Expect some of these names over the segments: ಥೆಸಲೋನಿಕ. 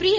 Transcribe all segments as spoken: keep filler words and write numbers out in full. ಪ್ರಿಯ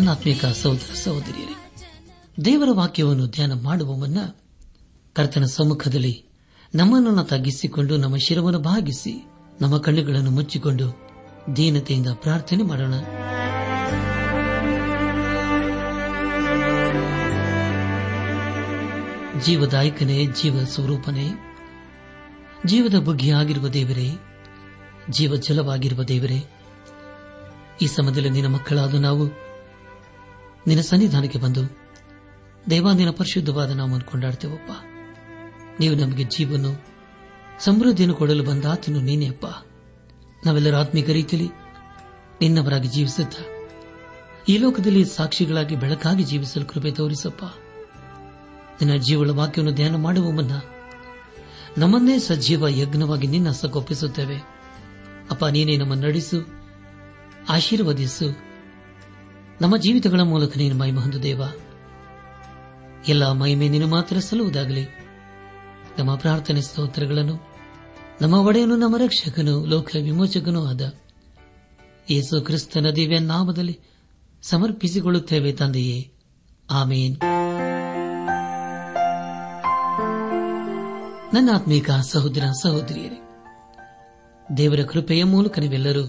ನನ್ನಾತ್ಮೀಕ ಸಹೋದರ ಸಹೋದರಿಯರೇ, ದೇವರ ವಾಕ್ಯವನ್ನು ಧ್ಯಾನ ಮಾಡುವ ಮುನ್ನ ಕರ್ತನ ಸಮ್ಮುಖದಲ್ಲಿ ನಮ್ಮನ್ನು ತಗ್ಗಿಸಿಕೊಂಡು ನಮ್ಮ ಶಿರವನ್ನು ಭಾಗಿಸಿ ನಮ್ಮ ಕಣ್ಣುಗಳನ್ನು ಮುಚ್ಚಿಕೊಂಡು ದೀನತೆಯಿಂದ ಪ್ರಾರ್ಥನೆ ಮಾಡೋಣ. ಜೀವದಾಯಕನೇ, ಜೀವ ಸ್ವರೂಪನೇ, ಜೀವದ ಬುಗ್ಗಿಯಾಗಿರುವ ದೇವರೇ, ಜೀವ ಜಲವಾಗಿರುವ ದೇವರೇ, ಈ ಸಮಯದಲ್ಲಿ ನಿನ್ನ ಮಕ್ಕಳಾದ ನಾವು ನಿನ್ನ ಸನ್ನಿಧಾನಕ್ಕೆ ಬಂದು ದೇವ ನಿನ್ನ ಪರಿಶುದ್ಧವಾದ ನಾಮವನ್ನು ಕೊಂಡಾಡ್ತೇವಪ್ಪ. ನೀವು ನಮಗೆ ಜೀವನ ಸಮೃದ್ಧಿಯನ್ನು ಕೊಡಲು ಬಂದ ಆತನು ನೀನೇ ಅಪ್ಪ. ನಾವೆಲ್ಲರೂ ಆತ್ಮೀಕ ರೀತಿಯಲ್ಲಿ ನಿನ್ನವರಾಗಿ ಜೀವಿಸುತ್ತ ಈ ಲೋಕದಲ್ಲಿ ಸಾಕ್ಷಿಗಳಾಗಿ ಬೆಳಕಾಗಿ ಜೀವಿಸಲು ಕೃಪೆ ತೋರಿಸಪ್ಪ. ನಿನ್ನ ಜೀವಳ ವಾಕ್ಯವನ್ನು ಧ್ಯಾನ ಮಾಡುವ ಮುನ್ನ ನಮ್ಮನ್ನೇ ಸಜೀವ ಯಜ್ಞವಾಗಿ ನಿನ್ನ ಹಸ್ತಗೊಪ್ಪಿಸುತ್ತೇವೆ ಅಪ್ಪ. ನೀನೇ ನಮ್ಮನ್ನು ನಡೆಸು, ಆಶೀರ್ವದಿಸು. ನಮ್ಮ ಜೀವಿತಗಳ ಮೂಲಕ ನೀನು ಮಹಿಮೆ ಹೊಂದು ದೇವ. ಎಲ್ಲ ಮಹಿಮೆ ನೀನು ಮಾತ್ರ ಸಲ್ಲುವುದಾಗಲಿ. ನಮ್ಮ ಪ್ರಾರ್ಥನೆ ಸ್ತೋತ್ರಗಳನ್ನು ನಮ್ಮ ಒಡೆಯನು, ನಮ್ಮ ರಕ್ಷಕನು, ಲೋಕ ವಿಮೋಚಕನೂ ಆದ ಯೇಸು ಕ್ರಿಸ್ತನ ದಿವ್ಯ ನಾಮದಲ್ಲಿ ಸಮರ್ಪಿಸಿಕೊಳ್ಳುತ್ತೇವೆ ತಂದೆಯೇ, ಆಮೇನ್. ನನ್ನ ಆತ್ಮೀಕ ಸಹೋದರ ಸಹೋದರಿಯರೇ, ದೇವರ ಕೃಪೆಯ ಮೂಲಕ ನೀವೆಲ್ಲರೂ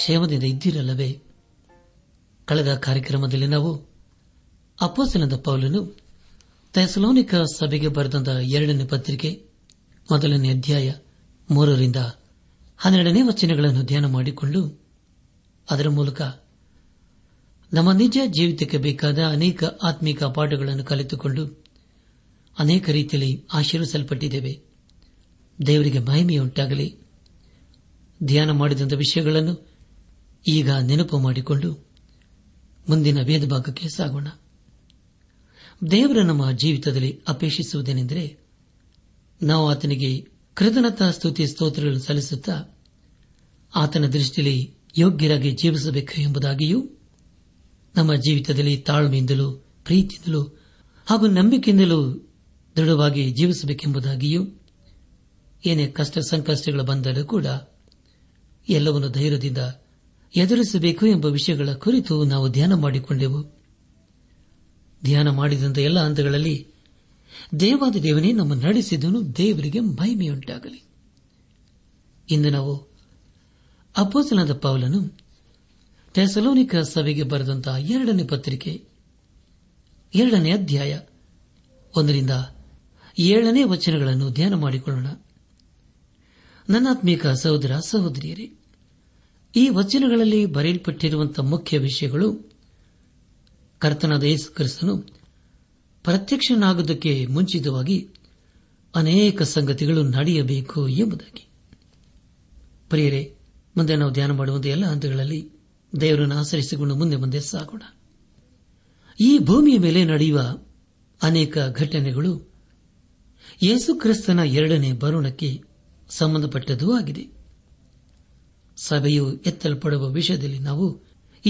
ಕ್ಷೇಮದಿಂದ ಇದ್ದಿರಲ್ಲವೇ? ಕಳೆದ ಕಾರ್ಯಕ್ರಮದಲ್ಲಿ ನಾವು ಅಪೊಸ್ತಲನಾದ ಪೌಲನು ಥೆಸಲೋನಿಕ ಸಭೆಗೆ ಬರೆದ ಎರಡನೇ ಪತ್ರಿಕೆ ಮೊದಲನೇ ಅಧ್ಯಾಯ ಮೂರರಿಂದ ಹನ್ನೆರಡನೇ ವಚನಗಳನ್ನು ಧ್ಯಾನ ಮಾಡಿಕೊಂಡು ಅದರ ಮೂಲಕ ನಮ್ಮ ನಿಜ ಜೀವಿತಕ್ಕೆ ಬೇಕಾದ ಅನೇಕ ಆತ್ಮಿಕ ಪಾಠಗಳನ್ನು ಕಲಿತುಕೊಂಡು ಅನೇಕ ರೀತಿಯಲ್ಲಿ ಆಶೀರ್ವಿಸಲ್ಪಟ್ಟಿದ್ದೇವೆ. ದೇವರಿಗೆ ಮಹಿಮೆಯುಂಟಾಗಲಿ. ಧ್ಯಾನ ಮಾಡಿದಂಥ ವಿಷಯಗಳನ್ನು ಈಗ ನೆನಪು ಮಾಡಿಕೊಂಡು ಮುಂದಿನ ವೇದ ಭಾಗಕ್ಕೆ ಸಾಗೋಣ. ದೇವರ ನಮ್ಮ ಜೀವಿತದಲ್ಲಿ ಅಪೇಕ್ಷಿಸುವುದೇನೆಂದರೆ ನಾವು ಆತನಿಗೆ ಕೃತಜ್ಞತಾ ಸ್ತುತಿ ಸ್ತೋತ್ರಗಳನ್ನು ಸಲ್ಲಿಸುತ್ತಾ ಆತನ ದೃಷ್ಟಿಯಲ್ಲಿ ಯೋಗ್ಯರಾಗಿ ಜೀವಿಸಬೇಕು ಎಂಬುದಾಗಿಯೂ, ನಮ್ಮ ಜೀವಿತದಲ್ಲಿ ತಾಳ್ಮೆಯಿಂದಲೂ ಪ್ರೀತಿಯಿಂದಲೂ ಹಾಗೂ ನಂಬಿಕೆಯಿಂದಲೂ ದೃಢವಾಗಿ ಜೀವಿಸಬೇಕೆಂಬುದಾಗಿಯೂ, ಏನೇ ಕಷ್ಟ ಸಂಕಷ್ಟಗಳು ಬಂದರೂ ಕೂಡ ಎಲ್ಲವನ್ನು ಧೈರ್ಯದಿಂದ ಎದುರಿಸಬೇಕು ಎಂಬ ವಿಷಯಗಳ ಕುರಿತು ನಾವು ಧ್ಯಾನ ಮಾಡಿಕೊಂಡೆವು. ಧ್ಯಾನ ಮಾಡಿದಂಥ ಎಲ್ಲ ಹಂತಗಳಲ್ಲಿ ದೇವಾದ ದೇವನೇ ನಮ್ಮ ನಡೆಸಿದನು. ದೇವರಿಗೆ ಮಹಿಮೆಯುಂಟಾಗಲಿ. ಇಂದು ನಾವು ಅಪೊಸ್ತಲನಾದ ಪೌಲನು ಥೆಸಲೋನಿಕ ಸಭೆಗೆ ಬರೆದಂತಹ ಎರಡನೇ ಪತ್ರಿಕೆ ಎರಡನೇ ಅಧ್ಯಾಯ ಒಂದರಿಂದ ಏಳನೇ ವಚನಗಳನ್ನು ಧ್ಯಾನ ಮಾಡಿಕೊಳ್ಳೋಣ. ನನ್ನಾತ್ಮೀಕ ಸಹೋದರ ಸಹೋದರಿಯರೇ, ಈ ವಚನಗಳಲ್ಲಿ ಬರೆಯಲ್ಪಟ್ಟಿರುವಂತಹ ಮುಖ್ಯ ವಿಷಯಗಳು ಕರ್ತನಾದ ಯೇಸು ಕ್ರಿಸ್ತನು ಪ್ರತ್ಯಕ್ಷನಾಗುವುದಕ್ಕೆ ಮುಂಚಿತವಾಗಿ ಅನೇಕ ಸಂಗತಿಗಳು ನಡೆಯಬೇಕು ಎಂಬುದಾಗಿ. ಪ್ರಿಯರೇ, ಮುಂದೆ ನಾವು ಧ್ಯಾನ ಮಾಡುವಂತಹ ಎಲ್ಲ ಹಂತಗಳಲ್ಲಿ ದೇವರನ್ನು ಆಶ್ರಯಿಸಿಕೊಂಡು ಮುಂದೆ ಮುಂದೆ ಸಾಗೋಣ. ಈ ಭೂಮಿಯ ಮೇಲೆ ನಡೆಯುವ ಅನೇಕ ಘಟನೆಗಳು ಯೇಸು ಕ್ರಿಸ್ತನ ಎರಡನೇ ಬರುಣಕ್ಕೆ ಸಂಬಂಧಪಟ್ಟದೂ ಆಗಿದೆ. ಸಭೆಯು ಎತ್ತಲ್ಪಡುವ ವಿಷಯದಲ್ಲಿ ನಾವು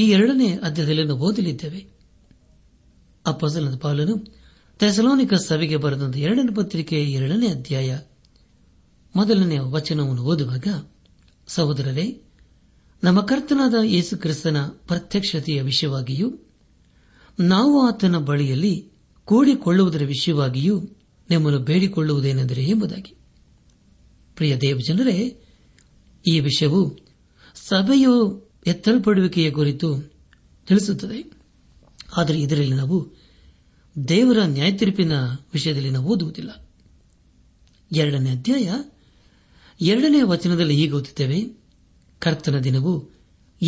ಈ ಎರಡನೇ ಅಧ್ಯಾಯದಲ್ಲಿ ಓದಲಿದ್ದೇವೆ. ಅಪೊಸ್ತಲನಾದ ಪೌಲನು ಥೆಸಲೋನಿಕ ಸಭೆಗೆ ಬರೆದಂತ ಎರಡನೇ ಪತ್ರಿಕೆ ಎರಡನೇ ಅಧ್ಯಾಯ ಮೊದಲನೇ ವಚನವನ್ನು ಓದುವಾಗ, ಸಹೋದರರೇ, ನಮ್ಮ ಕರ್ತನಾದ ಯೇಸು ಕ್ರಿಸ್ತನ ಪ್ರತ್ಯಕ್ಷತೆಯ ವಿಷಯವಾಗಿಯೂ ನಾವು ಆತನ ಬಳಿಯಲ್ಲಿ ಕೂಡಿಕೊಳ್ಳುವುದರ ವಿಷಯವಾಗಿಯೂ ನಿಮ್ಮನ್ನು ಬೇಡಿಕೊಳ್ಳುವುದೇನೆಂದರೆ ಎಂಬುದಾಗಿ. ಪ್ರಿಯ ದೇವಜನರೇ, ಈ ವಿಷಯವು ಸಭೆಯು ಎತ್ತಲ್ಪಡುವಿಕೆಯ ಕುರಿತು ತಿಳಿಸುತ್ತದೆ. ಆದರೆ ಇದರಲ್ಲಿ ನಾವು ದೇವರ ನ್ಯಾಯತೀರ್ಪಿನ ವಿಷಯದಲ್ಲಿ ನಾವು ಓದುವುದಿಲ್ಲ. ಎರಡನೇ ಅಧ್ಯಾಯ ಎರಡನೇ ವಚನದಲ್ಲಿ ಈಗ ಓದುತ್ತೇವೆ, ಕರ್ತನ ದಿನವು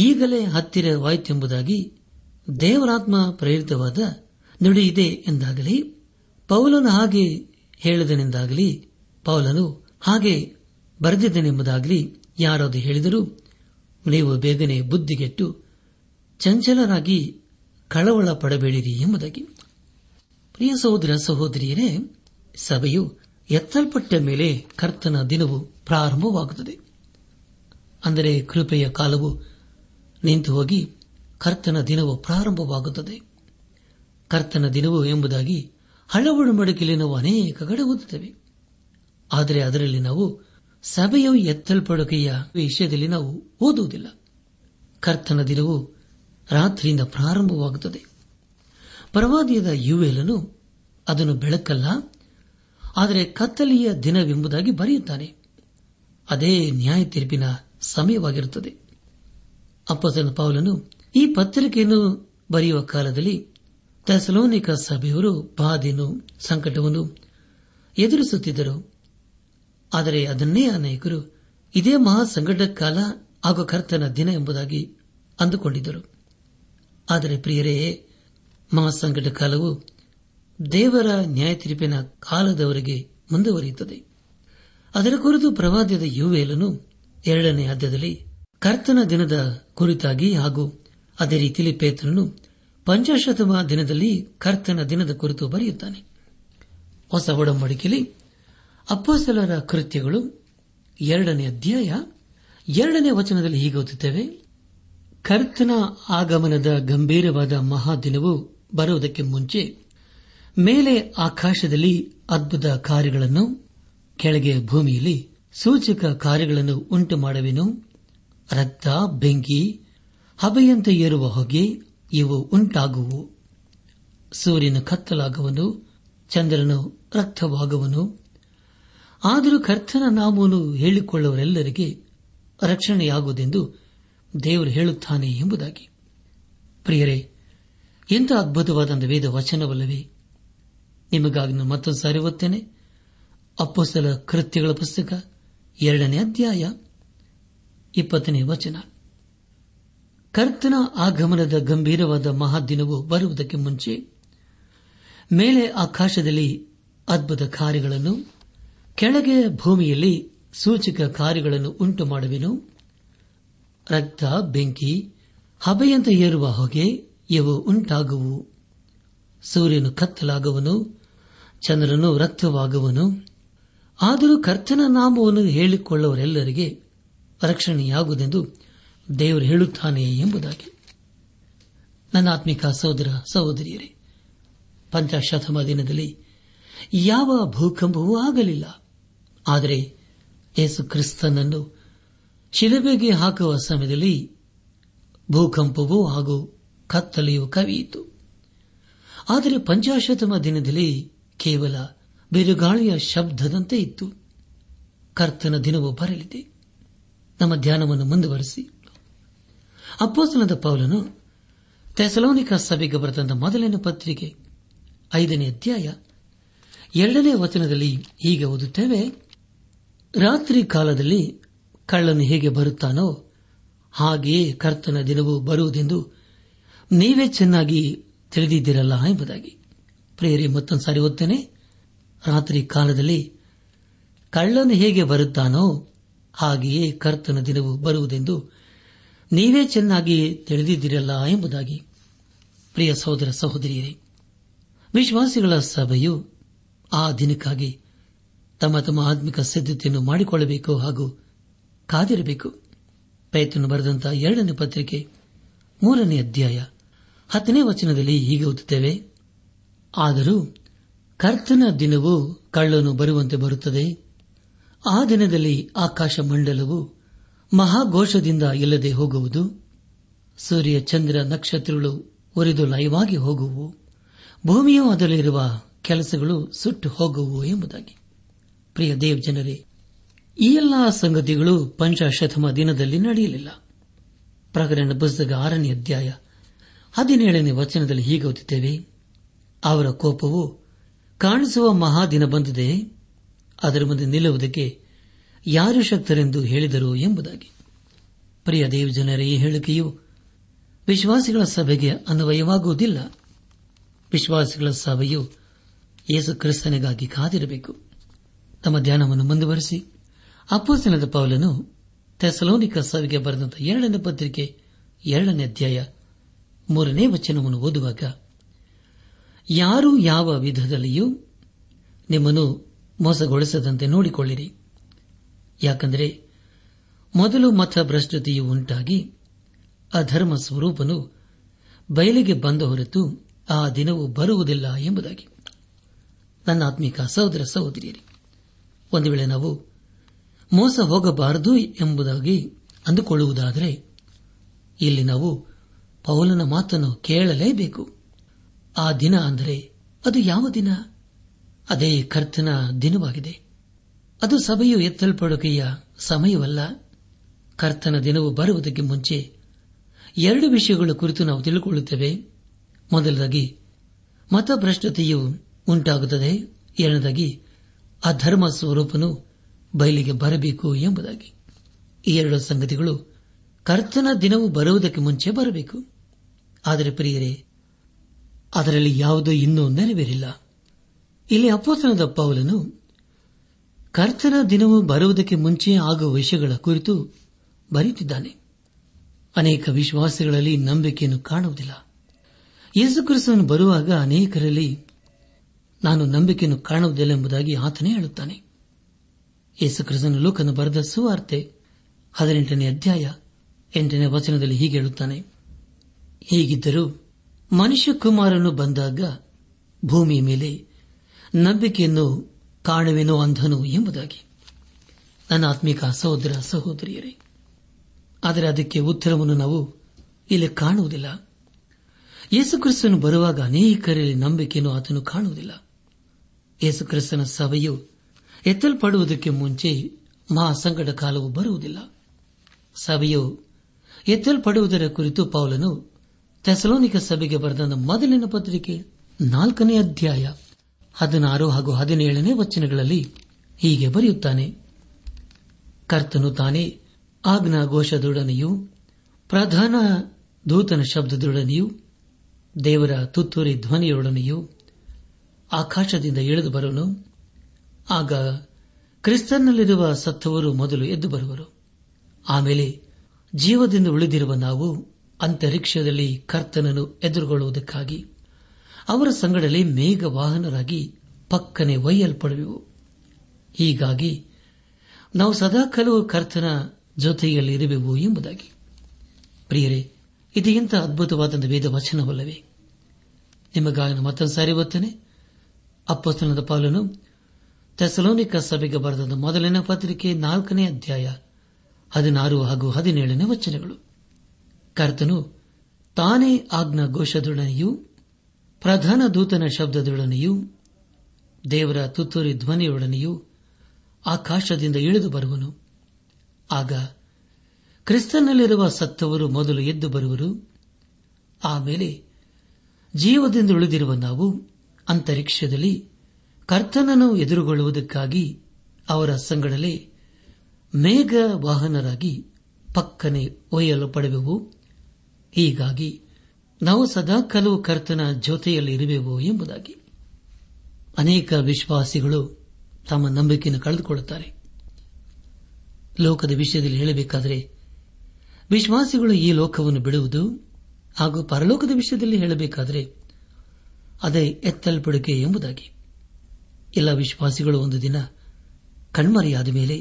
ಈಗಲೇ ಹತ್ತಿರವಾಯಿತೆಂಬುದಾಗಿ ದೇವರಾತ್ಮ ಪ್ರೇರಿತವಾದ ನುಡಿ ಇದೆ ಎಂದಾಗಲಿ, ಪೌಲನು ಹಾಗೆ ಹೇಳಿದನೆಂದಾಗಲಿ, ಪೌಲನು ಹಾಗೆ ಬರೆದಿದ್ದನೆಂಬುದಾಗಲಿ ಯಾರಾದು ಹೇಳಿದರೂ ನೀವು ಬೇಗನೆ ಬುದ್ಧಿಗೆಟ್ಟು ಚಂಚಲರಾಗಿ ಕಳವಳ ಪಡಬೇಡಿರಿ ಎಂಬುದಾಗಿ. ಪ್ರಿಯ ಸಹೋದರ ಸಹೋದರಿಯರೇ, ಸಭೆಯು ಎತ್ತಲ್ಪಟ್ಟ ಮೇಲೆ ಕರ್ತನ ದಿನವು ಪ್ರಾರಂಭವಾಗುತ್ತದೆ. ಅಂದರೆ ಕೃಪೆಯ ಕಾಲವು ನಿಂತು ಹೋಗಿ ಕರ್ತನ ದಿನವು ಪ್ರಾರಂಭವಾಗುತ್ತದೆ. ಕರ್ತನ ದಿನವು ಎಂಬುದಾಗಿ ಹಳವಳುಮಡಕೆಯಲ್ಲಿ ನಾವು ಅನೇಕ ಕಡೆ ಓದುತ್ತೇವೆ. ಆದರೆ ಅದರಲ್ಲಿ ನಾವು ಸಭೆಯು ಎತ್ತಲ್ಪಡುಗೆಯ ವಿಷಯದಲ್ಲಿ ನಾವು ಓದುವುದಿಲ್ಲ. ಕರ್ತನ ದಿನವು ರಾತ್ರಿಯಿಂದ ಪ್ರಾರಂಭವಾಗುತ್ತದೆ. ಪರವಾದಿಯಾದ ಯುವೇಲನು ಅದನ್ನು ಬೆಳಕಲ್ಲ ಆದರೆ ಕತ್ತಲೆಯ ದಿನವೆಂಬುದಾಗಿ ಬರೆಯುತ್ತಾನೆ. ಅದೇ ನ್ಯಾಯ ತೀರ್ಪಿನ ಸಮಯವಾಗಿರುತ್ತದೆ. ಅಪೊಸ್ತಲನ ಪೌಲನು ಈ ಪತ್ರಿಕೆಯನ್ನು ಬರೆಯುವ ಕಾಲದಲ್ಲಿ ಥೆಸಲೋನಿಕ ಸಭೆಯವರು ಬಾಧೆಯನ್ನು, ಸಂಕಟವನ್ನು ಎದುರಿಸುತ್ತಿದ್ದರು. ಆದರೆ ಅದನ್ನೇ ಅನೇಕರು ಇದೇ ಮಹಾ ಸಂಕಟ ಕಾಲ ಹಾಗೂ ಕರ್ತನ ದಿನ ಎಂಬುದಾಗಿ ಅಂದುಕೊಂಡಿದ್ದರು. ಆದರೆ ಪ್ರಿಯರೇ, ಮಹಾ ಸಂಕಟ ಕಾಲವು ದೇವರ ನ್ಯಾಯ ತೀರ್ಪಿನ ಕಾಲದವರೆಗೆ ಮುಂದುವರಿಯುತ್ತದೆ. ಅದರ ಕುರಿತು ಪ್ರವಾದಿಯಾದ ಯೋವೇಲನು ಎರಡನೇ ಅಧ್ಯಾಯದಲ್ಲಿ ಕರ್ತನ ದಿನದ ಕುರಿತಾಗಿ ಹಾಗೂ ಅದೇ ರೀತಿಯಲ್ಲಿ ಪೇತ್ರನು ಪಂಚಾಶತಮ ದಿನದಲ್ಲಿ ಕರ್ತನ ದಿನದ ಕುರಿತು ಬರೆಯುತ್ತಾನೆ. ಹೊಸ ಒಡಂಬಡಿಕೆಯಲ್ಲಿ ಅಪೊಸ್ತಲರ ಕೃತ್ಯಗಳು ಎರಡನೇ ಅಧ್ಯಾಯ ಎರಡನೇ ವಚನದಲ್ಲಿ ಹೀಗೆ ಓದುತ್ತೇವೆ: ಕರ್ತನ ಆಗಮನದ ಗಂಭೀರವಾದ ಮಹಾದಿನವು ಬರುವುದಕ್ಕೆ ಮುಂಚೆ ಮೇಲೆ ಆಕಾಶದಲ್ಲಿ ಅದ್ಭುತ ಕಾರ್ಯಗಳನ್ನು, ಕೆಳಗೆ ಭೂಮಿಯಲ್ಲಿ ಸೂಚಕ ಕಾರ್ಯಗಳನ್ನು ಉಂಟು ಮಾಡುವೆನು. ರಕ್ತ, ಬೆಂಕಿ, ಹಬೆಯಂತೆ ಏರುವ ಹೊಗೆ ಇವು ಉಂಟಾಗುವು. ಸೂರ್ಯನ ಕತ್ತಲಾಗುವನು, ಚಂದ್ರನು ರಕ್ತವಾಗುವನು. ಆದರೂ ಕರ್ತನ ನಾಮವನ್ನು ಹೇಳಿಕೊಳ್ಳುವರೆಲ್ಲರಿಗೆ ರಕ್ಷಣೆಯಾಗುವುದೆಂದು ದೇವರು ಹೇಳುತ್ತಾನೆ ಎಂಬುದಾಗಿ. ಪ್ರಿಯರೇ, ಎಂಥ ಅದ್ಭುತವಾದ ವೇದ ವಚನವಲ್ಲವೇ? ನಿಮಗಾಗಿ ನಾನು ಮತ್ತೊಂದು ಸಾರಿ ಓದ್ತೇನೆ. ಅಪೊಸ್ತಲ ಕೃತ್ಯಗಳ ಪುಸ್ತಕ ಎರಡನೇ ಅಧ್ಯಾಯ ಇಪ್ಪತ್ತನೇ ವಚನ: ಕರ್ತನ ಆಗಮನದ ಗಂಭೀರವಾದ ಮಹಾದಿನವು ಬರುವುದಕ್ಕೆ ಮುಂಚೆ ಮೇಲೆ ಆಕಾಶದಲ್ಲಿ ಅದ್ಭುತ ಕಾರ್ಯಗಳನ್ನು, ಕೆಳಗೆ ಭೂಮಿಯಲ್ಲಿ ಸೂಚಕ ಕಾರ್ಯಗಳನ್ನು ಉಂಟು ಮಾಡುವೆನು. ರಕ್ತ, ಬೆಂಕಿ, ಹಬೆಯಂತೆ ಏರುವ ಹೊಗೆ ಇವು ಉಂಟಾಗುವು. ಸೂರ್ಯನು ಕತ್ತಲಾಗುವನು, ಚಂದ್ರನು ರಕ್ತವಾಗುವನು. ಆದರೂ ಕರ್ತನ ನಾಮವನ್ನು ಹೇಳಿಕೊಳ್ಳುವರೆಲ್ಲರಿಗೆ ರಕ್ಷಣೆಯಾಗುವುದೆಂದು ದೇವರು ಹೇಳುತ್ತಾನೆ ಎಂಬುದಾಗಿ. ನನ್ನ ಆತ್ಮಿಕ ಸಹೋದರ ಸಹೋದರಿಯರೇ, ಪಂಚಾಶತಮ ದಿನದಲ್ಲಿ ಯಾವ ಭೂಕಂಪವೂ ಆಗಲಿಲ್ಲ. ಆದರೆ ಯೇಸು ಕ್ರಿಸ್ತನನ್ನು ಶಿಲುಬೆಗೆ ಹಾಕುವ ಸಮಯದಲ್ಲಿ ಭೂಕಂಪವೂ ಹಾಗೂ ಕತ್ತಲೆಯೂ ಕವಿಯಿತು. ಆದರೆ ಪಂಚಾಶತಮ ದಿನದಲ್ಲಿ ಕೇವಲ ಬಿರುಗಾಳಿಯ ಶಬ್ದದಂತೆ ಇತ್ತು. ಕರ್ತನ ದಿನವೂ ಬರಲಿದೆ. ನಮ್ಮ ಧ್ಯಾನವನ್ನು ಮುಂದುವರೆಸಿ ಅಪೊಸ್ತಲನಾದ ಪೌಲನು ಥೆಸಲೋನಿಕ ಸಭೆಗೆ ಬರೆದ ಮೊದಲನೇ ಪತ್ರಿಕೆ ಐದನೇ ಅಧ್ಯಾಯ ಎರಡನೇ ವಚನದಲ್ಲಿ ಹೀಗೆ ಓದುತ್ತೇವೆ: ರಾತ್ರಿ ಕಾಲದಲ್ಲಿ ಕಳ್ಳನು ಹೇಗೆ ಬರುತ್ತಾನೋ ಹಾಗೆಯೇ ಕರ್ತನ ದಿನವೂ ಬರುವುದೆಂದು ನೀವೇ ಚೆನ್ನಾಗಿ ತಿಳಿದಿದ್ದೀರಲ್ಲ ಎಂಬುದಾಗಿ. ಪ್ರಿಯರೇ, ಮತ್ತೊಂದು ಸಾರಿ ಓದ್ತೇನೆ: ರಾತ್ರಿ ಕಾಲದಲ್ಲಿ ಕಳ್ಳನು ಹೇಗೆ ಬರುತ್ತಾನೋ ಹಾಗೆಯೇ ಕರ್ತನ ದಿನವೂ ಬರುವುದೆಂದು ನೀವೇ ಚೆನ್ನಾಗಿ ತಿಳಿದಿದ್ದೀರಲ್ಲ ಎಂಬುದಾಗಿ. ಪ್ರಿಯ ಸಹೋದರ ಸಹೋದರಿಯರೇ, ವಿಶ್ವಾಸಿಗಳ ಸಭೆಯು ಆ ದಿನಕ್ಕಾಗಿ ತಮ್ಮ ತಮ್ಮ ಆತ್ಮಿಕ ಸಿದ್ಧತೆಯನ್ನು ಮಾಡಿಕೊಳ್ಳಬೇಕು ಹಾಗೂ ಕಾದಿರಬೇಕು. ಪೇತ್ರನು ಬರೆದಂತಹ ಎರಡನೇ ಪತ್ರಿಕೆ ಮೂರನೇ ಅಧ್ಯಾಯ ಹತ್ತನೇ ವಚನದಲ್ಲಿ ಹೀಗೆ ಓದುತ್ತೇವೆ: ಆದರೂ ಕರ್ತನ ದಿನವೂ ಕಳ್ಳನು ಬರುವಂತೆ ಬರುತ್ತದೆ. ಆ ದಿನದಲ್ಲಿ ಆಕಾಶ ಮಂಡಲವು ಮಹಾಘೋಷದಿಂದ ಇಲ್ಲದೆ ಹೋಗುವುದು. ಸೂರ್ಯ, ಚಂದ್ರ, ನಕ್ಷತ್ರಗಳು ಒರಿದು ಲಯವಾಗಿ ಹೋಗುವು. ಭೂಮಿಯು ಅದರಲ್ಲಿರುವ ಕೆಲಸಗಳು ಸುಟ್ಟು ಹೋಗುವು ಎಂಬುದಾಗಿ. ಪ್ರಿಯ ದೇವ್ ಜನರೇ, ಈ ಎಲ್ಲ ಸಂಗತಿಗಳು ಪಂಚಾಶತಮ ದಿನದಲ್ಲಿ ನಡೆಯಲಿಲ್ಲ. ಪ್ರಕಟಣೆ ಪುಸ್ತಕ ಆರನೇ ಅಧ್ಯಾಯ ಹದಿನೇಳನೇ ವಚನದಲ್ಲಿ ಹೀಗೆ ಓದುತ್ತೇವೆ: ಅವರ ಕೋಪವು ಕಾಣಿಸುವ ಮಹಾದಿನ ಬಂದಿದೆ, ಅದರ ಮುಂದೆ ನಿಲ್ಲುವುದಕ್ಕೆ ಯಾರು ಶಕ್ತರೆಂದು ಹೇಳಿದರು ಎಂಬುದಾಗಿ. ಪ್ರಿಯ ದೇವ್ ಜನರ ಈ ಹೇಳಿಕೆಯು ವಿಶ್ವಾಸಿಗಳ ಸಭೆಗೆ ಅನ್ವಯವಾಗುವುದಿಲ್ಲ. ವಿಶ್ವಾಸಿಗಳ ಸಭೆಯು ಯೇಸು ಕ್ರಿಸ್ತನಿಗಾಗಿ ಕಾದಿರಬೇಕು. ತಮ್ಮ ಧ್ಯಾನವನ್ನು ಮುಂದುವರೆಸಿ ಅಪೊಸ್ತಲನಾದ ಪೌಲನು ಥೆಸಲೋನಿಕ ಸಭೆಗೆ ಬರೆದಂತಹ ಎರಡನೇ ಪತ್ರಿಕೆ ಎರಡನೇ ಅಧ್ಯಾಯ ಮೂರನೇ ವಚನವನ್ನು ಓದುವಾಗ, ಯಾರೂ ಯಾವ ವಿಧದಲ್ಲಿಯೂ ನಿಮ್ಮನ್ನು ಮೋಸಗೊಳಿಸದಂತೆ ನೋಡಿಕೊಳ್ಳಿರಿ. ಯಾಕೆಂದರೆ ಮೊದಲು ಮತ ಭ್ರಷ್ಟತೆಯು ಉಂಟಾಗಿ ಅಧರ್ಮ ಸ್ವರೂಪನು ಬಯಲಿಗೆ ಬಂದ ಹೊರತು ಆ ದಿನವೂ ಬರುವುದಿಲ್ಲ ಎಂಬುದಾಗಿ. ನನ್ನ ಆತ್ಮಿಕ ಸಹೋದರ ಸಹೋದರಿಯರೇ, ಒಂದು ವೇಳೆ ನಾವು ಮೋಸ ಹೋಗಬಾರದು ಎಂಬುದಾಗಿ ಅಂದುಕೊಳ್ಳುವುದಾದರೆ ಇಲ್ಲಿ ನಾವು ಪೌಲನ ಮಾತನ್ನು ಕೇಳಲೇಬೇಕು. ಆ ದಿನ ಅಂದರೆ ಅದು ಯಾವ ದಿನ? ಅದೇ ಕರ್ತನ ದಿನವಾಗಿದೆ. ಅದು ಸಭೆಯು ಎತ್ತಲ್ಪಡುಕೆಯ ಸಮಯವಲ್ಲ. ಕರ್ತನ ದಿನವು ಬರುವುದಕ್ಕೆ ಮುಂಚೆ ಎರಡು ವಿಷಯಗಳ ಕುರಿತು ನಾವು ತಿಳಿದುಕೊಳ್ಳುತ್ತೇವೆ. ಮೊದಲದಾಗಿ ಮತಭ್ರಷ್ಟತೆಯು ಉಂಟಾಗುತ್ತದೆ, ಎರಡನೇದಾಗಿ ಅಧರ್ಮ ಸ್ವರೂಪನು ಬಯಲಿಗೆ ಬರಬೇಕು ಎಂಬುದಾಗಿ. ಈ ಎರಡು ಸಂಗತಿಗಳು ಕರ್ತನ ದಿನವು ಬರುವುದಕ್ಕೆ ಮುಂಚೆ ಬರಬೇಕು. ಆದರೆ ಪ್ರಿಯರೇ, ಅದರಲ್ಲಿ ಯಾವುದೋ ಇನ್ನೂ ನೆರವೇರಿಲ್ಲ. ಇಲ್ಲಿ ಅಪೊಸ್ತಲನಾದ ಪೌಲನು ಕರ್ತನ ದಿನವು ಬರುವುದಕ್ಕೆ ಮುಂಚೆ ಆಗುವ ವಿಷಯಗಳ ಕುರಿತು ಬರೆಯುತ್ತಿದ್ದಾನೆ. ಅನೇಕ ವಿಶ್ವಾಸಿಗಳಲ್ಲಿ ನಂಬಿಕೆಯನ್ನು ಕಾಣುವುದಿಲ್ಲ. ಯೇಸುಕ್ರಿಸ್ತನು ಬರುವಾಗ ಅನೇಕರಲ್ಲಿ ನಾನು ನಂಬಿಕೆಯನ್ನು ಕಾಣುವುದಿಲ್ಲ ಎಂಬುದಾಗಿ ಆತನೇ ಹೇಳುತ್ತಾನೆ. ಯೇಸುಕ್ರಿಸ್ತನು ಲೋಕನು ಬರೆದ ಸುವಾರ್ತೆ ಹದಿನೆಂಟನೇ ಅಧ್ಯಾಯ ಎಂಟನೇ ವಚನದಲ್ಲಿ ಹೀಗೆ ಹೇಳುತ್ತಾನೆ, ಹೀಗಿದ್ದರೂ ಮನುಷ್ಯ ಕುಮಾರನು ಬಂದಾಗ ಭೂಮಿಯ ಮೇಲೆ ನಂಬಿಕೆಯನ್ನು ಕಾಣುವೆನೋ ಅಂಧನು ಎಂಬುದಾಗಿ. ನನ್ನ ಆತ್ಮಿಕ ಸಹೋದರ ಸಹೋದರಿಯರೇ, ಆದರೆ ಅದಕ್ಕೆ ಉತ್ತರವನ್ನು ನಾವು ಇಲ್ಲಿ ಕಾಣುವುದಿಲ್ಲ. ಯೇಸುಕ್ರಿಸ್ತನು ಬರುವಾಗ ಅನೇಕರಲ್ಲಿ ನಂಬಿಕೆಯನ್ನು ಆತನು ಕಾಣುವುದಿಲ್ಲ. ಯೇಸುಕ್ರಿಸ್ತನ ಸಭೆಯು ಎತ್ತಲ್ಪಡುವುದಕ್ಕೆ ಮುಂಚೆ ಮಹಾಸಂಕಟ ಕಾಲವು ಬರುವುದಿಲ್ಲ. ಸಭೆಯು ಎತ್ತಲ್ಪಡುವುದರ ಕುರಿತು ಪೌಲನು ಥೆಸಲೋನಿಕ ಸಭೆಗೆ ಬರೆದ ಮೊದಲಿನ ಪತ್ರಿಕೆ ನಾಲ್ಕನೇ ಅಧ್ಯಾಯ ಹದಿನಾರು ಹಾಗೂ ಹದಿನೇಳನೇ ವಚನಗಳಲ್ಲಿ ಹೀಗೆ ಬರೆಯುತ್ತಾನೆ, ಕರ್ತನು ತಾನೇ ಆಜ್ಞಾಘೋಷದೊಡನೆಯೂ ಪ್ರಧಾನ ದೂತನ ಶಬ್ದದೊಡನೆಯೂ ದೇವರ ತುತ್ತೂರಿ ಧ್ವನಿಯೊಡನೆಯೂ ಆಕಾಶದಿಂದ ಇಳಿದು ಬರುವನು. ಆಗ ಕ್ರಿಸ್ತನಲ್ಲಿರುವ ಸತ್ತವರು ಮೊದಲು ಎದ್ದು ಬರುವರು. ಆಮೇಲೆ ಜೀವದಿಂದ ಉಳಿದಿರುವ ನಾವು ಅಂತರಿಕ್ಷದಲ್ಲಿ ಕರ್ತನನ್ನು ಎದುರುಗೊಳ್ಳುವುದಕ್ಕಾಗಿ ಅವರ ಸಂಗಡಲೇ ಮೇಘವಾಹನರಾಗಿ ಪಕ್ಕನೆ ಒಯ್ಯಲ್ಪಡುವೆವು. ಹೀಗಾಗಿ ನಾವು ಸದಾಕಾಲವೂ ಕರ್ತನ ಜೊತೆಯಲ್ಲಿ ಇರುವೆವು ಎಂಬುದಾಗಿ. ಪ್ರಿಯರೇ, ಇದು ಇಂಥ ಅದ್ಭುತವಾದ ವೇದ ವಚನವಲ್ಲವೇ? ನಿಮಗಾಗಿನ ಮತ್ತೊಂದು ಸಾರಿ ಓದ್ತಾನೆ. ಅಪೊಸ್ತಲನಾದ ಪೌಲನು ಥೆಸಲೋನಿಕ ಸಭೆಗೆ ಬರೆದ ಮೊದಲನೇ ಪತ್ರಿಕೆ ನಾಲ್ಕನೇ ಅಧ್ಯಾಯ ಹದಿನಾರು ಹಾಗೂ ಹದಿನೇಳನೇ ವಚನಗಳು, ಕರ್ತನು ತಾನೇ ಆಜ್ಞಾಘೋಷದೊಡನೆಯೂ ಪ್ರಧಾನ ದೂತನ ಶಬ್ದದೊಡನೆಯೂ ದೇವರ ತುತ್ತೂರಿ ಧ್ವನಿಯೊಡನೆಯೂ ಆಕಾಶದಿಂದ ಇಳಿದು ಬರುವನು. ಆಗ ಕ್ರಿಸ್ತನಲ್ಲಿರುವ ಸತ್ತವರು ಮೊದಲು ಎದ್ದು ಬರುವರು. ಆಮೇಲೆ ಜೀವದಿಂದ ಉಳಿದಿರುವ ನಾವು ಅಂತರಿಕ್ಷದಲ್ಲಿ ಕರ್ತನನ್ನು ಎದುರುಗೊಳ್ಳುವುದಕ್ಕಾಗಿ ಅವರ ಸಂಗಡಲೇ ಮೇಘ ವಾಹನರಾಗಿ ಪಕ್ಕನೆ ಒಯ್ಯಲ್ಪಡುವೆವು. ಹೀಗಾಗಿ ನಾವು ಸದಾಕಾಲವು ಕರ್ತನ ಜೊತೆಯಲ್ಲಿ ಇರುವೆವು ಎಂಬುದಾಗಿ. ಅನೇಕ ವಿಶ್ವಾಸಿಗಳು ತಮ್ಮ ನಂಬಿಕೆಯನ್ನು ಕಳೆದುಕೊಳ್ಳುತ್ತಾರೆ. ಲೋಕದ ವಿಷಯದಲ್ಲಿ ಹೇಳಬೇಕಾದರೆ ವಿಶ್ವಾಸಿಗಳು ಈ ಲೋಕವನ್ನು ಬಿಡುವುದು ಹಾಗೂ ಪರಲೋಕದ ವಿಷಯದಲ್ಲಿ ಹೇಳಬೇಕಾದರೆ ಅದೇ ಎತ್ತಲ್ಪಡುಗೆ ಎಂಬುದಾಗಿ. ಎಲ್ಲ ವಿಶ್ವಾಸಿಗಳು ಒಂದು ದಿನ ಕಣ್ಮರೆಯಾದ ಮೇಲೆ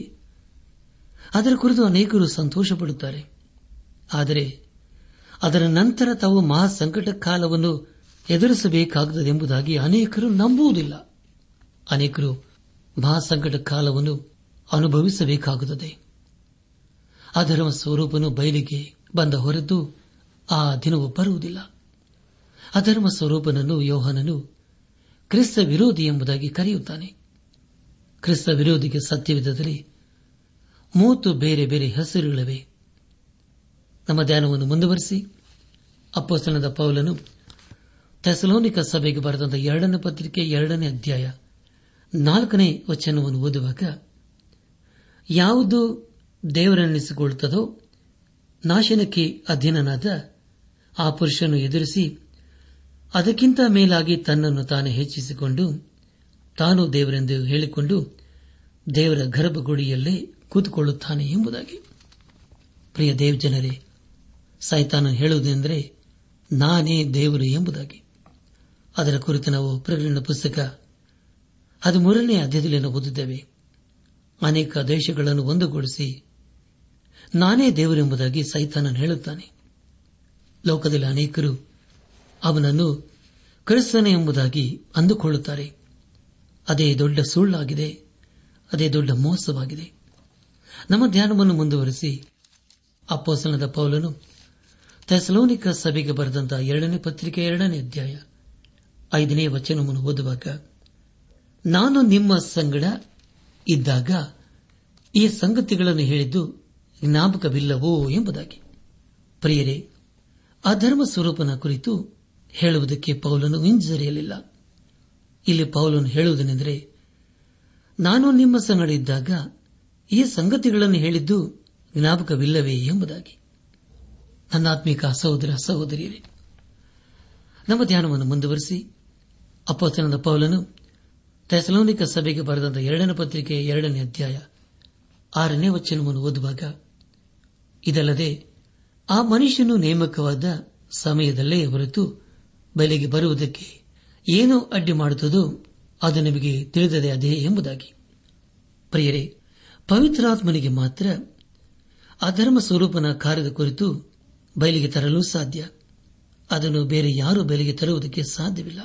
ಅದರ ಕುರಿತು ಅನೇಕರು ಸಂತೋಷಪಡುತ್ತಾರೆ. ಆದರೆ ಅದರ ನಂತರ ತಾವು ಮಹಾಸಂಕಟ ಕಾಲವನ್ನು ಎದುರಿಸಬೇಕಾಗುತ್ತದೆ ಎಂಬುದಾಗಿ ಅನೇಕರು ನಂಬುವುದಿಲ್ಲ. ಅನೇಕರು ಮಹಾಸಂಕಟ ಕಾಲವನ್ನು ಅನುಭವಿಸಬೇಕಾಗುತ್ತದೆ. ಅಧರ್ಮ ಸ್ವರೂಪನು ಬಯಲಿಗೆ ಬಂದ ಹೊರತು ಆ ದಿನವೂ ಬರುವುದಿಲ್ಲ. ಅಧರ್ಮ ಸ್ವರೂಪನನ್ನು ಯೋಹಾನನು ಕ್ರಿಸ್ತ ವಿರೋಧಿ ಎಂಬುದಾಗಿ ಕರೆಯುತ್ತಾನೆ. ಕ್ರಿಸ್ತ ವಿರೋಧಿಗೆ ಸತ್ಯವಿಧದಲ್ಲಿ ಮೂವತ್ತು ಬೇರೆ ಬೇರೆ ಹೆಸರುಗಳಿವೆ. ನಮ್ಮ ಧ್ಯಾನವನ್ನು ಮುಂದುವರೆಸಿ ಅಪೊಸ್ತಲನಾದ ಪೌಲನು ಥೆಸಲೋನಿಕ ಸಭೆಗೆ ಬರೆದ ಎರಡನೇ ಪತ್ರಿಕೆ ಎರಡನೇ ಅಧ್ಯಾಯ ನಾಲ್ಕನೇ ವಚನವನ್ನು ಓದುವಾಗ, ಯಾವುದು ದೇವರನ್ನಿಸಿಕೊಳ್ಳುತ್ತದೋ ನಾಶನಕ್ಕೆ ಅಧೀನನಾದ ಆ ಪುರುಷನು ಎದುರಿಸಿ ಅದಕ್ಕಿಂತ ಮೇಲಾಗಿ ತನ್ನನ್ನು ತಾನೇ ಹೆಚ್ಚಿಸಿಕೊಂಡು ತಾನು ದೇವರೆಂದು ಹೇಳಿಕೊಂಡು ದೇವರ ಗರ್ಭಗುಡಿಯಲ್ಲೇ ಕೂತುಕೊಳ್ಳುತ್ತಾನೆ ಎಂಬುದಾಗಿ. ಪ್ರಿಯ ದೇವಜನರೇ, ಸೈತಾನನು ಹೇಳುವುದೆಂದರೆ ನಾನೇ ದೇವರು ಎಂಬುದಾಗಿ. ಅದರ ಕುರಿತು ನಾವು ಪ್ರಕಟಣೆ ಪುಸ್ತಕ ಅದು ಮೂರನೇ ಅಧ್ಯಾಯದಲ್ಲಿ ನಾವು ಓದಿದ್ದೇವೆ. ಅನೇಕ ದೇಶಗಳನ್ನು ಒಂದುಗೂಡಿಸಿ ನಾನೇ ದೇವರೆಂಬುದಾಗಿ ಸೈತಾನನು ಹೇಳುತ್ತಾನೆ. ಲೋಕದಲ್ಲಿ ಅನೇಕರು ಅವನನ್ನು ಕ್ರಿಸ್ತನೇ ಎಂಬುದಾಗಿ ಅಂದುಕೊಳ್ಳುತ್ತಾರೆ. ಅದೇ ದೊಡ್ಡ ಸುಳ್ಳಾಗಿದೆ, ಅದೇ ದೊಡ್ಡ ಮೋಸವಾಗಿದೆ. ನಮ್ಮ ಧ್ಯಾನವನ್ನು ಮುಂದುವರೆಸಿ ಅಪೊಸ್ತಲನಾದ ಪೌಲನು ಥೆಸಲೋನಿಕ ಸಭೆಗೆ ಬರೆದಂತಹ ಎರಡನೇ ಪತ್ರಿಕೆ ಎರಡನೇ ಅಧ್ಯಾಯ ಐದನೇ ವಚನವನ್ನು ಓದುವಾಗ, ನಾನು ನಿಮ್ಮ ಸಂಗಡ ಇದ್ದಾಗ ಈ ಸಂಗತಿಗಳನ್ನು ಹೇಳಿದ್ದು ಜ್ಞಾಪಕವಿಲ್ಲವೋ ಎಂಬುದಾಗಿ. ಪ್ರಿಯರೇ, ಅಧರ್ಮ ಸ್ವರೂಪನ ಕುರಿತು ಹೇಳುವುದಕ್ಕೆ ಪೌಲನು ಹಿಂಜರಿಯಲಿಲ್ಲ. ಇಲ್ಲಿ ಪೌಲನು ಹೇಳುವುದನೆಂದರೆ, ನಾನು ನಿಮ್ಮ ಸಂಗಡ ಇದ್ದಾಗ ಈ ಸಂಗತಿಗಳನ್ನು ಹೇಳಿದ್ದು ಜ್ಞಾಪಕವಿಲ್ಲವೇ ಎಂಬುದಾಗಿ. ನನ್ನಾತ್ಮಿಕ ಸಹೋದರ ಸಹೋದರಿಯರೇ, ನಮ್ಮ ಧ್ಯಾನವನ್ನು ಮುಂದುವರಿಸಿ ಅಪೊಸ್ತಲನಾದ ಪೌಲನು ಥೆಸಲೋನಿಕ ಸಭೆಗೆ ಬರೆದಂತಹ ಎರಡನೇ ಪತ್ರಿಕೆ ಎರಡನೇ ಅಧ್ಯಾಯ ಆರನೇ ವಚನವನ್ನು ಓದುವಾಗ, ಇದಲ್ಲದೆ ಆ ಮನುಷ್ಯನು ನೇಮಕವಾದ ಸಮಯದಲ್ಲೇ ಹೊರತು ಬೆಲೆಗೆ ಬರುವುದಕ್ಕೆ ಏನು ಅಡ್ಡಿ ಮಾಡುತ್ತದೋ ಅದು ನಿಮಗೆ ತಿಳಿದದೇ ಅದೇ ಎಂಬುದಾಗಿ. ಪ್ರಿಯರೇ, ಪವಿತ್ರಾತ್ಮನಿಗೆ ಮಾತ್ರ ಅಧರ್ಮ ಸ್ವರೂಪನ ಕಾರ್ಯದ ಕುರಿತು ಬಯಲಿಗೆ ತರಲು ಸಾಧ್ಯ. ಅದನ್ನು ಬೇರೆ ಯಾರೂ ಬಯಲಿಗೆ ತರುವುದಕ್ಕೆ ಸಾಧ್ಯವಿಲ್ಲ.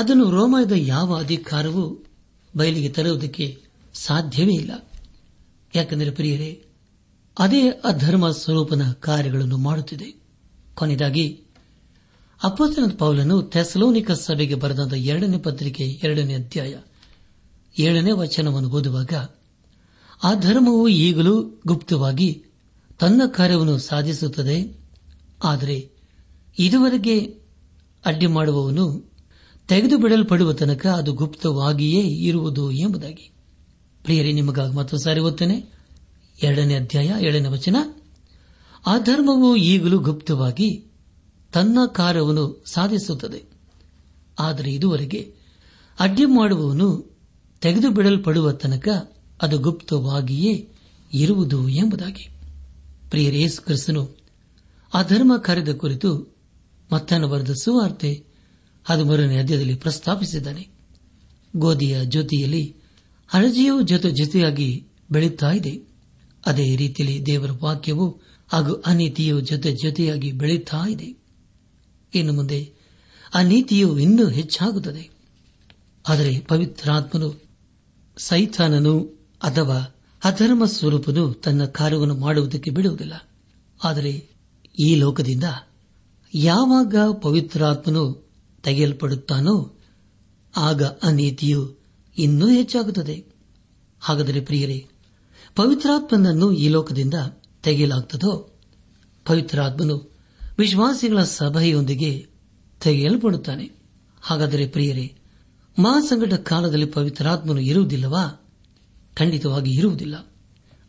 ಅದನ್ನು ರೋಮದ ಯಾವ ಅಧಿಕಾರವೂ ಬಯಲಿಗೆ ತರುವುದಕ್ಕೆ ಸಾಧ್ಯವೇ ಇಲ್ಲ. ಯಾಕೆಂದರೆ ಪ್ರಿಯರೇ, ಅದೇ ಅಧರ್ಮ ಸ್ವರೂಪನ ಕಾರ್ಯಗಳನ್ನು ಮಾಡುತ್ತಿದೆ. ಕೊನೆಯದಾಗಿ ಅಪೊಸ್ತಲನಾದ ಪೌಲನು ಥೆಸಲೋನಿಕ ಸಭೆಗೆ ಬರೆದಾದ ಎರಡನೇ ಪತ್ರಿಕೆ ಎರಡನೇ ಅಧ್ಯಾಯ ಏಳನೇ ವಚನವನ್ನು ಓದುವಾಗ, ಆ ಧರ್ಮವು ಈಗಲೂ ಗುಪ್ತವಾಗಿ ತನ್ನ ಕಾರ್ಯವನ್ನು ಸಾಧಿಸುತ್ತದೆ, ಆದರೆ ಇದುವರೆಗೆ ಅಡ್ಡಿ ಮಾಡುವವನು ತೆಗೆದು ಬಿಡಲ್ಪಡುವ ತನಕ ಅದು ಗುಪ್ತವಾಗಿಯೇ ಇರುವುದು ಎಂಬುದಾಗಿ. ಪ್ರಿಯರೇ, ನಿಮಗಾಗಿ ಮತ್ತೊಂದು ಸಾರಿ ಓದ್ತೇನೆ. ಎರಡನೇ ಅಧ್ಯಾಯ ಏಳನೇ ವಚನ, ಆ ಧರ್ಮವು ಈಗಲೂ ಗುಪ್ತವಾಗಿ ತನ್ನ ಕಾರ್ಯವನ್ನು ಸಾಧಿಸುತ್ತದೆ, ಆದರೆ ಇದುವರೆಗೆ ಅಡ್ಡಿ ಮಾಡುವವನು ತೆಗೆದು ಬಿಡಲ್ಪಡುವ ತನಕ ಅದು ಗುಪ್ತವಾಗಿಯೇ ಇರುವುದು ಎಂಬುದಾಗಿ. ಪ್ರಿಯರೇ, ಯೇಸು ಕ್ರಿಸ್ತನು ಆ ಧರ್ಮ ಕಾರ್ಯದ ಕುರಿತು ಮತ್ತಾಯನ ಬರೆದ ಸುವಾರ್ತೆ ಹದಿಮೂರನೇ ಅಧ್ಯಾಯದಲ್ಲಿ ಪ್ರಸ್ತಾಪಿಸಿದ್ದಾನೆ. ಗೋಧಿಯ ಜೊತೆಯಲ್ಲಿ ಹಣಜಿಯು ಜೊತೆ ಜೊತೆಯಾಗಿ ಬೆಳೆಯುತ್ತಾ ಇದೆ. ಅದೇ ರೀತಿಯಲ್ಲಿ ದೇವರ ವಾಕ್ಯವು ಹಾಗೂ ಅನೀತಿಯು ಜೊತೆ ಜೊತೆಯಾಗಿ ಬೆಳೆಯುತ್ತಾ ಇದೆ. ಇನ್ನು ಮುಂದೆ ಅನೀತಿಯು ಇನ್ನೂ ಹೆಚ್ಚಾಗುತ್ತದೆ. ಆದರೆ ಪವಿತ್ರಾತ್ಮನು ಸೈತಾನನು ಅಥವಾ ಅಧರ್ಮ ಸ್ವರೂಪನು ತನ್ನ ಕಾರ್ಯವನ್ನು ಮಾಡುವುದಕ್ಕೆ ಬಿಡುವುದಿಲ್ಲ. ಆದರೆ ಈ ಲೋಕದಿಂದ ಯಾವಾಗ ಪವಿತ್ರಾತ್ಮನು ತೆಗೆಯಲ್ಪಡುತ್ತಾನೋ ಆಗ ಅನೀತಿಯು ಇನ್ನೂ ಹೆಚ್ಚಾಗುತ್ತದೆ. ಹಾಗಾದರೆ ಪ್ರಿಯರೇ, ಪವಿತ್ರಾತ್ಮನನ್ನು ಈ ಲೋಕದಿಂದ ತೆಗೆಯಲಾಗುತ್ತದೋ? ಪವಿತ್ರಾತ್ಮನು ವಿಶ್ವಾಸಿಗಳ ಸಭೆಯೊಂದಿಗೆ ತೆಗೆಯಲ್ಪಡುತ್ತಾನೆ. ಹಾಗಾದರೆ ಪ್ರಿಯರೇ, ಮಹಾಸಂಕಟ ಕಾಲದಲ್ಲಿ ಪವಿತ್ರಾತ್ಮನು ಇರುವುದಿಲ್ಲವಾ? ಖಂಡಿತವಾಗಿ ಇರುವುದಿಲ್ಲ.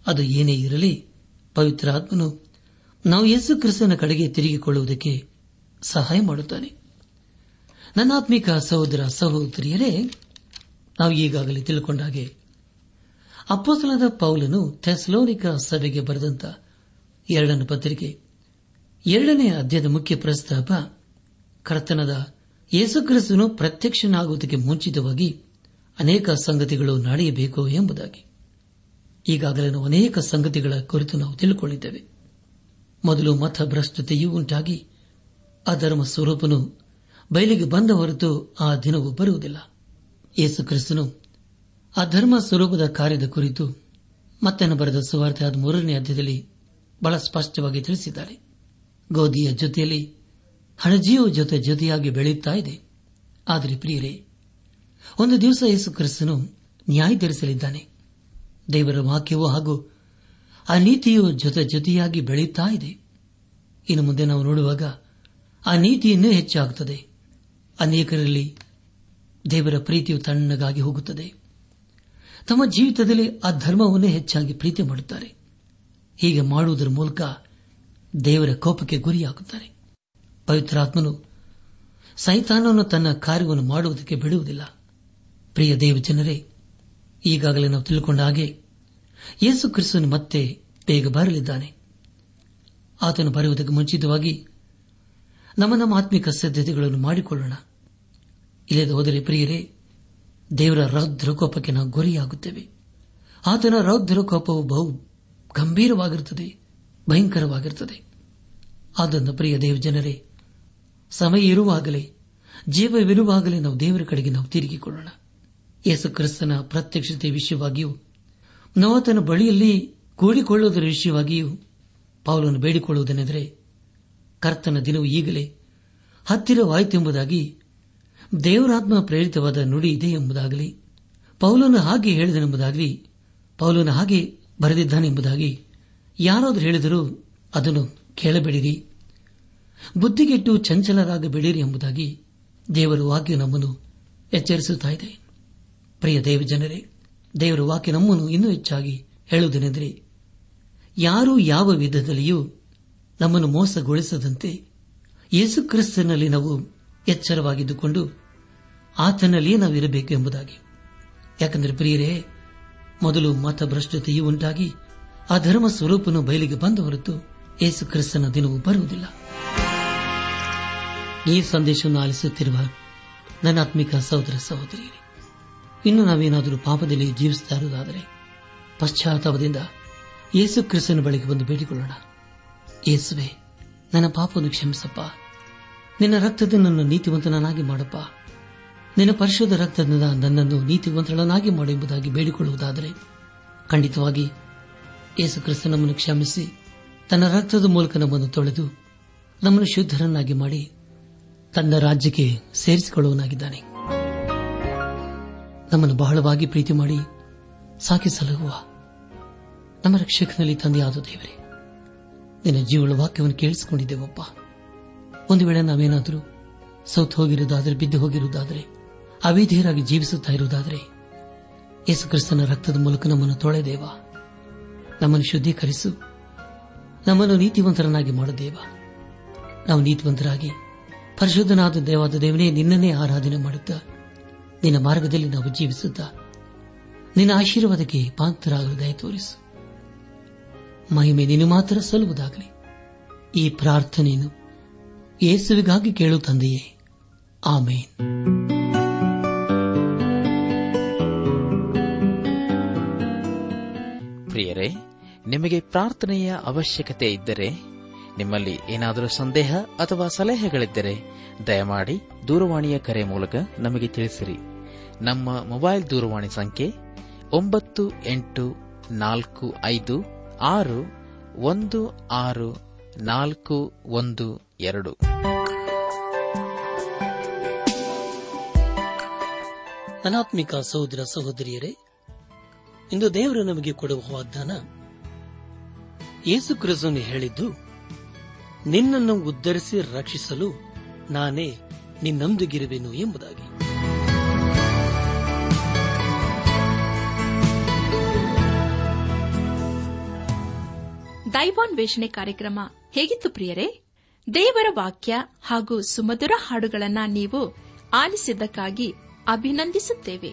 ಅದು ಏನೇ ಇರಲಿ, ಪವಿತ್ರಾತ್ಮನು ನಾವು ಯೇಸು ಕ್ರಿಸ್ತನ ಕಡೆಗೆ ತಿರುಗಿಕೊಳ್ಳುವುದಕ್ಕೆ ಸಹಾಯ ಮಾಡುತ್ತಾನೆ. ನನ್ನಾತ್ಮಿಕ ಸಹೋದರ ಸಹೋದರಿಯರೇ, ನಾವು ಈಗಾಗಲೇ ತಿಳಿದುಕೊಂಡ ಹಾಗೆ ಅಪೊಸ್ತಲನಾದ ಪೌಲನು ಥೆಸಲೋನಿಕ ಸಭೆಗೆ ಬರೆದಂತ ಎರಡನೇ ಪತ್ರಿಕೆ ಎರಡನೇ ಅಧ್ಯಾಯದ ಮುಖ್ಯ ಪ್ರಸ್ತಾಪ ಕರ್ತನಾದ ಯೇಸುಕ್ರಿಸ್ತನು ಪ್ರತ್ಯಕ್ಷನಾಗುವುದಕ್ಕೆ ಮುಂಚಿತವಾಗಿ ಅನೇಕ ಸಂಗತಿಗಳು ನಡೆಯಬೇಕು ಎಂಬುದಾಗಿ. ಈಗಾಗಲೇ ನಾವು ಅನೇಕ ಸಂಗತಿಗಳ ಕುರಿತು ನಾವು ತಿಳಿದುಕೊಂಡಿದ್ದೇವೆ. ಮೊದಲು ಮತಭ್ರಷ್ಟತೆಯೂ ಉಂಟಾಗಿ ಅಧರ್ಮ ಸ್ವರೂಪನು ಬಯಲಿಗೆ ಬಂದ ಹೊರತು ಆ ದಿನವೂ ಬರುವುದಿಲ್ಲ. ಯೇಸುಕ್ರಿಸ್ತನು ಆ ಧರ್ಮ ಸ್ವರೂಪದ ಕಾರ್ಯದ ಕುರಿತು ಮತ್ತಾಯನ ಬರೆದ ಸುವಾರ್ತೆ ಹದಿಮೂರನೇ ಅಧ್ಯಾಯದಲ್ಲಿ ಬಹಳ ಸ್ಪಷ್ಟವಾಗಿ ತಿಳಿಸಿದ್ದಾರೆ. ಗೋಧಿಯ ಜೊತೆಯಲ್ಲಿ ಹಣಜಿಯು ಜೊತೆ ಜೊತೆಯಾಗಿ ಬೆಳೆಯುತ್ತಾ ಇದೆ. ಆದರೆ ಪ್ರಿಯರೇ, ಒಂದು ದಿವಸ ಯೇಸು ಕ್ರಿಸ್ತನು ನ್ಯಾಯ ತೀರಿಸಲಿದ್ದಾನೆ. ದೇವರ ವಾಕ್ಯವೂ ಹಾಗೂ ಆ ನೀತಿಯು ಜೊತೆ ಜೊತೆಯಾಗಿ ಬೆಳೆಯುತ್ತಾ ಇದೆ. ಇನ್ನು ಮುಂದೆ ನಾವು ನೋಡುವಾಗ ಆ ನೀತಿ ಇನ್ನೂ ಹೆಚ್ಚಾಗುತ್ತದೆ. ಅನೇಕರಲ್ಲಿ ದೇವರ ಪ್ರೀತಿಯು ತಣ್ಣಗಾಗಿ ಹೋಗುತ್ತದೆ. ತಮ್ಮ ಜೀವಿತದಲ್ಲಿ ಆ ಧರ್ಮವನ್ನೇ ಹೆಚ್ಚಾಗಿ ಪ್ರೀತಿ ಮಾಡುತ್ತಾರೆ. ಹೀಗೆ ಮಾಡುವುದರ ಮೂಲಕ ದೇವರ ಕೋಪಕ್ಕೆ ಗುರಿಯಾಗುತ್ತಾರೆ. ಪವಿತ್ರಾತ್ಮನು ಸೈತಾನವನ್ನು ತನ್ನ ಕಾರ್ಯವನ್ನು ಮಾಡುವುದಕ್ಕೆ ಬಿಡುವುದಿಲ್ಲ. ಪ್ರಿಯ ದೇವ ಜನರೇ, ಈಗಾಗಲೇ ನಾವು ತಿಳಿದುಕೊಂಡ ಹಾಗೆ ಯೇಸು ಕ್ರಿಸ್ತನು ಮತ್ತೆ ಬೇಗ ಬರಲಿದ್ದಾನೆ. ಆತನು ಬರುವುದಕ್ಕೆ ಮುಂಚಿತವಾಗಿ ನಮ್ಮ ನಮ್ಮ ಆತ್ಮಿಕ ಸಿದ್ಧತೆಗಳನ್ನು ಮಾಡಿಕೊಳ್ಳೋಣ. ಇಲ್ಲದೆ ಹೋದರೆ ಪ್ರಿಯರೇ, ದೇವರ ರೌದ್ರ ಕೋಪಕ್ಕೆ ನಾವು ಗುರಿಯಾಗುತ್ತೇವೆ. ಆತನ ರೌದ್ರ ಕೋಪವು ಬಹು ಗಂಭೀರವಾಗಿರುತ್ತದೆ, ಭಯಂಕರವಾಗಿರುತ್ತದೆ. ಅದನ್ನು ಪ್ರಿಯ ದೇವ ಜನರೇ, ಸಮಯ ಇರುವಾಗಲೇ ಜೀವವಿರುವಾಗಲೇ ನಾವು ದೇವರ ಕಡೆಗೆ ನಾವು ತಿರುಗಿಕೊಳ್ಳೋಣ. ಯೇಸು ಕ್ರಿಸ್ತನ ಪ್ರತ್ಯಕ್ಷತೆ ವಿಷಯವಾಗಿಯೂ ನಾವು ಆತನ ಬಳಿಯಲ್ಲಿ ಕೂಡಿಕೊಳ್ಳುವುದರ ವಿಷಯವಾಗಿಯೂ ಪೌಲನು ಬೇಡಿಕೊಳ್ಳುವುದನೆಂದರೆ, ಕರ್ತನ ದಿನವು ಈಗಲೇ ಹತ್ತಿರವಾಯಿತೆಂಬುದಾಗಿ ದೇವರಾತ್ಮ ಪ್ರೇರಿತವಾದ ನುಡಿ ಇದೆ ಎಂಬುದಾಗಲಿ ಪೌಲನ ಹಾಗೆ ಹೇಳಿದನೆಂಬುದಾಗಲಿ ಪೌಲನ ಹಾಗೆ ಬರೆದಿದ್ದಾನೆಂಬುದಾಗಿ ಯಾರಾದರೂ ಹೇಳಿದರೂ ಅದನ್ನು ಕೇಳಬೇಡಿರಿ, ಬುದ್ಧಿಗೆಟ್ಟು ಚಂಚಲರಾಗಬೇಡಿರಿ ಎಂಬುದಾಗಿ ದೇವರ ವಾಕ್ಯ ನಮ್ಮನ್ನು ಎಚ್ಚರಿಸುತ್ತಿದೆ. ಪ್ರಿಯ ದೇವಜನರೇ, ದೇವರ ವಾಕ್ಯ ನಮ್ಮನ್ನು ಇನ್ನೂ ಹೆಚ್ಚಾಗಿ ಹೇಳುವುದೇನೆಂದರೆ, ಯಾರೂ ಯಾವ ವಿಧದಲ್ಲಿಯೂ ನಮ್ಮನ್ನು ಮೋಸಗೊಳಿಸದಂತೆ ಯೇಸುಕ್ರಿಸ್ತನಲ್ಲಿ ನಾವು ಎಚ್ಚರವಾಗಿದ್ದುಕೊಂಡು ಆತನಲ್ಲಿಯೇ ನಾವು ಇರಬೇಕು ಎಂಬುದಾಗಿ. ಯಾಕೆಂದರೆ ಪ್ರಿಯರೇ, ಮೊದಲು ಮತಭ್ರಷ್ಟತೆಯೂ ಉಂಟಾಗಿ ಆ ಧರ್ಮ ಸ್ವರೂಪನು ಬಯಲಿಗೆ ಬಂದ ಹೊರತು ಯೇಸುಕ್ರಿಸ್ತನ ದಿನವೂ ಬರುವುದಿಲ್ಲ. ಈ ಸಂದೇಶವನ್ನು ಆಲಿಸುತ್ತಿರುವ ನನ್ನಾತ್ಮಿಕ ಸಹೋದರ ಸಹೋದರಿಯರೇ, ಇನ್ನು ನಾವೇನಾದರೂ ಪಾಪದಲ್ಲಿ ಜೀವಿಸ್ತಾ ಇರುವುದಾದರೆ ಪಶ್ಚಾತ್ತಾಪದಿಂದ ಯೇಸು ಕ್ರಿಸ್ತನ ಬಳಿಗೆ ಬಂದು ಬೇಡಿಕೊಳ್ಳೋಣ. ಯೇಸುವೆ, ನನ್ನ ಪಾಪವನ್ನು ಕ್ಷಮಿಸಪ್ಪ, ನಿನ್ನ ರಕ್ತದ ನನ್ನ ನೀತಿವಂತನಾಗಿ ಮಾಡಪ್ಪ, ನಿನ್ನ ಪರಿಶುದ್ಧ ರಕ್ತದಿಂದ ನನ್ನನ್ನು ನೀತಿವಂತಳನ್ನಾಗಿ ಮಾಡು ಎಂಬುದಾಗಿ ಬೇಡಿಕೊಳ್ಳುವುದಾದರೆ ಖಂಡಿತವಾಗಿ ಯೇಸು ಕ್ರಿಸ್ತ ನಮ್ಮನ್ನು ಕ್ಷಮಿಸಿ ತನ್ನ ರಕ್ತದ ಮೂಲಕ ನಮ್ಮನ್ನು ತೊಳೆದು ನಮ್ಮನ್ನು ಶುದ್ಧರನ್ನಾಗಿ ಮಾಡಿ ತನ್ನ ರಾಜ್ಯಕ್ಕೆ ಸೇರಿಸಿಕೊಳ್ಳುವನಾಗಿದ್ದಾನೆ. ನಮ್ಮನ್ನು ಬಹಳವಾಗಿ ಪ್ರೀತಿ ಮಾಡಿ ಸಾಕಿ ಸಲಹುವ ನಮ್ಮ ರಕ್ಷಕನಲ್ಲಿ ತಂದೆಯಾದ ದೇವರೇ, ನಿನ್ನ ಜೀವಳ ವಾಕ್ಯವನ್ನು ಕೇಳಿಸಿಕೊಂಡಿದ್ದೇವಪ್ಪ. ಒಂದು ವೇಳೆ ನಾವೇನಾದರೂ ಸೌತ್ ಹೋಗಿರುವುದಾದರೆ, ಬಿದ್ದು ಹೋಗಿರುವುದಾದರೆ, ಅವಿಧೇಯರಾಗಿ ಜೀವಿಸುತ್ತಾ ಇರುವುದಾದರೆ, ಯೇಸು ಕ್ರಿಸ್ತನ ರಕ್ತದ ಮೂಲಕ ನಮ್ಮನ್ನು ತೊಳೆದೇವ, ನಮ್ಮನ್ನು ಶುದ್ಧೀಕರಿಸು, ನಮ್ಮನ್ನು ನೀತಿವಂತರನ್ನಾಗಿ ಮಾಡುದೇವ. ನಾವು ನೀತಿವಂತರಾಗಿ ಪರಿಶುದ್ಧನಾದ ದೇವಾದ ದೇವನೇ ನಿನ್ನನ್ನೇ ಆರಾಧನೆ ಮಾಡುತ್ತಾ ನಿನ್ನ ಮಾರ್ಗದಲ್ಲಿ ನಾವು ಜೀವಿಸುತ್ತಾ ನಿನ್ನ ಆಶೀರ್ವಾದಕ್ಕೆ ಪಾತ್ರರಾಗಲು ದಯ ತೋರಿಸು. ಮಹಿಮೆ ನೀನು ಮಾತ್ರ ಸಲ್ಲುವುದಾಗಲಿ. ಈ ಪ್ರಾರ್ಥನೆಯನ್ನು ಯೇಸುವಿಗಾಗಿ ಕೇಳು ತಂದೆಯೇ, ಆಮೇನ್. ಪ್ರಿಯರೇ, ನಿಮಗೆ ಪ್ರಾರ್ಥನೆಯ ಅವಶ್ಯಕತೆ ಇದ್ದರೆ, ನಿಮ್ಮಲ್ಲಿ ಏನಾದರೂ ಸಂದೇಹ ಅಥವಾ ಸಲಹೆಗಳಿದ್ದರೆ ದಯಮಾಡಿ ದೂರವಾಣಿಯ ಕರೆ ಮೂಲಕ ನಮಗೆ ತಿಳಿಸಿರಿ. ನಮ್ಮ ಮೊಬೈಲ್ ದೂರವಾಣಿ ಸಂಖ್ಯೆ ಒಂಬತ್ತು ಎಂಟು ನಾಲ್ಕು ಐದು ಆರು ಒಂದು ಆರು ನಾಲ್ಕು ಒಂದು ಎರಡು. ಅನಾತ್ಮಿಕ ಸಹೋದರ ಸಹೋದರಿಯರೇ, ಇಂದು ದೇವರು ನಮಗೆ ಕೊಡುವ ವಾಗ್ದಾನ ಯೇಸು ಕ್ರಿಸ್ತನು ಹೇಳಿದ್ದು, ನಿನ್ನನ್ನು ಉದ್ಧರಿಸಿ ರಕ್ಷಿಸಲು ನಾನೇ ನಿನ್ನೊಂದಿಗಿರುವೆನು ಎಂಬುದಾಗಿ. ದೈವಾನ್ ವೇಷಣೆ ಕಾರ್ಯಕ್ರಮ ಹೇಗಿತ್ತು ಪ್ರಿಯರೇ? ದೇವರ ವಾಕ್ಯ ಹಾಗೂ ಸುಮಧುರ ಹಾಡುಗಳನ್ನು ನೀವು ಆಲಿಸಿದ್ದಕ್ಕಾಗಿ ಅಭಿನಂದಿಸುತ್ತೇವೆ.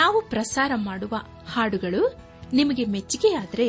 ನಾವು ಪ್ರಸಾರ ಮಾಡುವ ಹಾಡುಗಳು ನಿಮಗೆ ಮೆಚ್ಚುಗೆಯಾದರೆ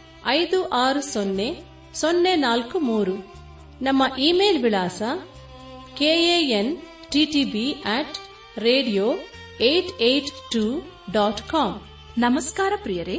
ಐದು ಆರು ಸೊನ್ನೆ ಸೊನ್ನೆ ನಾಲ್ಕು ಮೂರು. ನಮ್ಮ ಇಮೇಲ್ ವಿಳಾಸ K N T T B at radio eight eight two dot com. ನಮಸ್ಕಾರ ಪ್ರಿಯರೇ.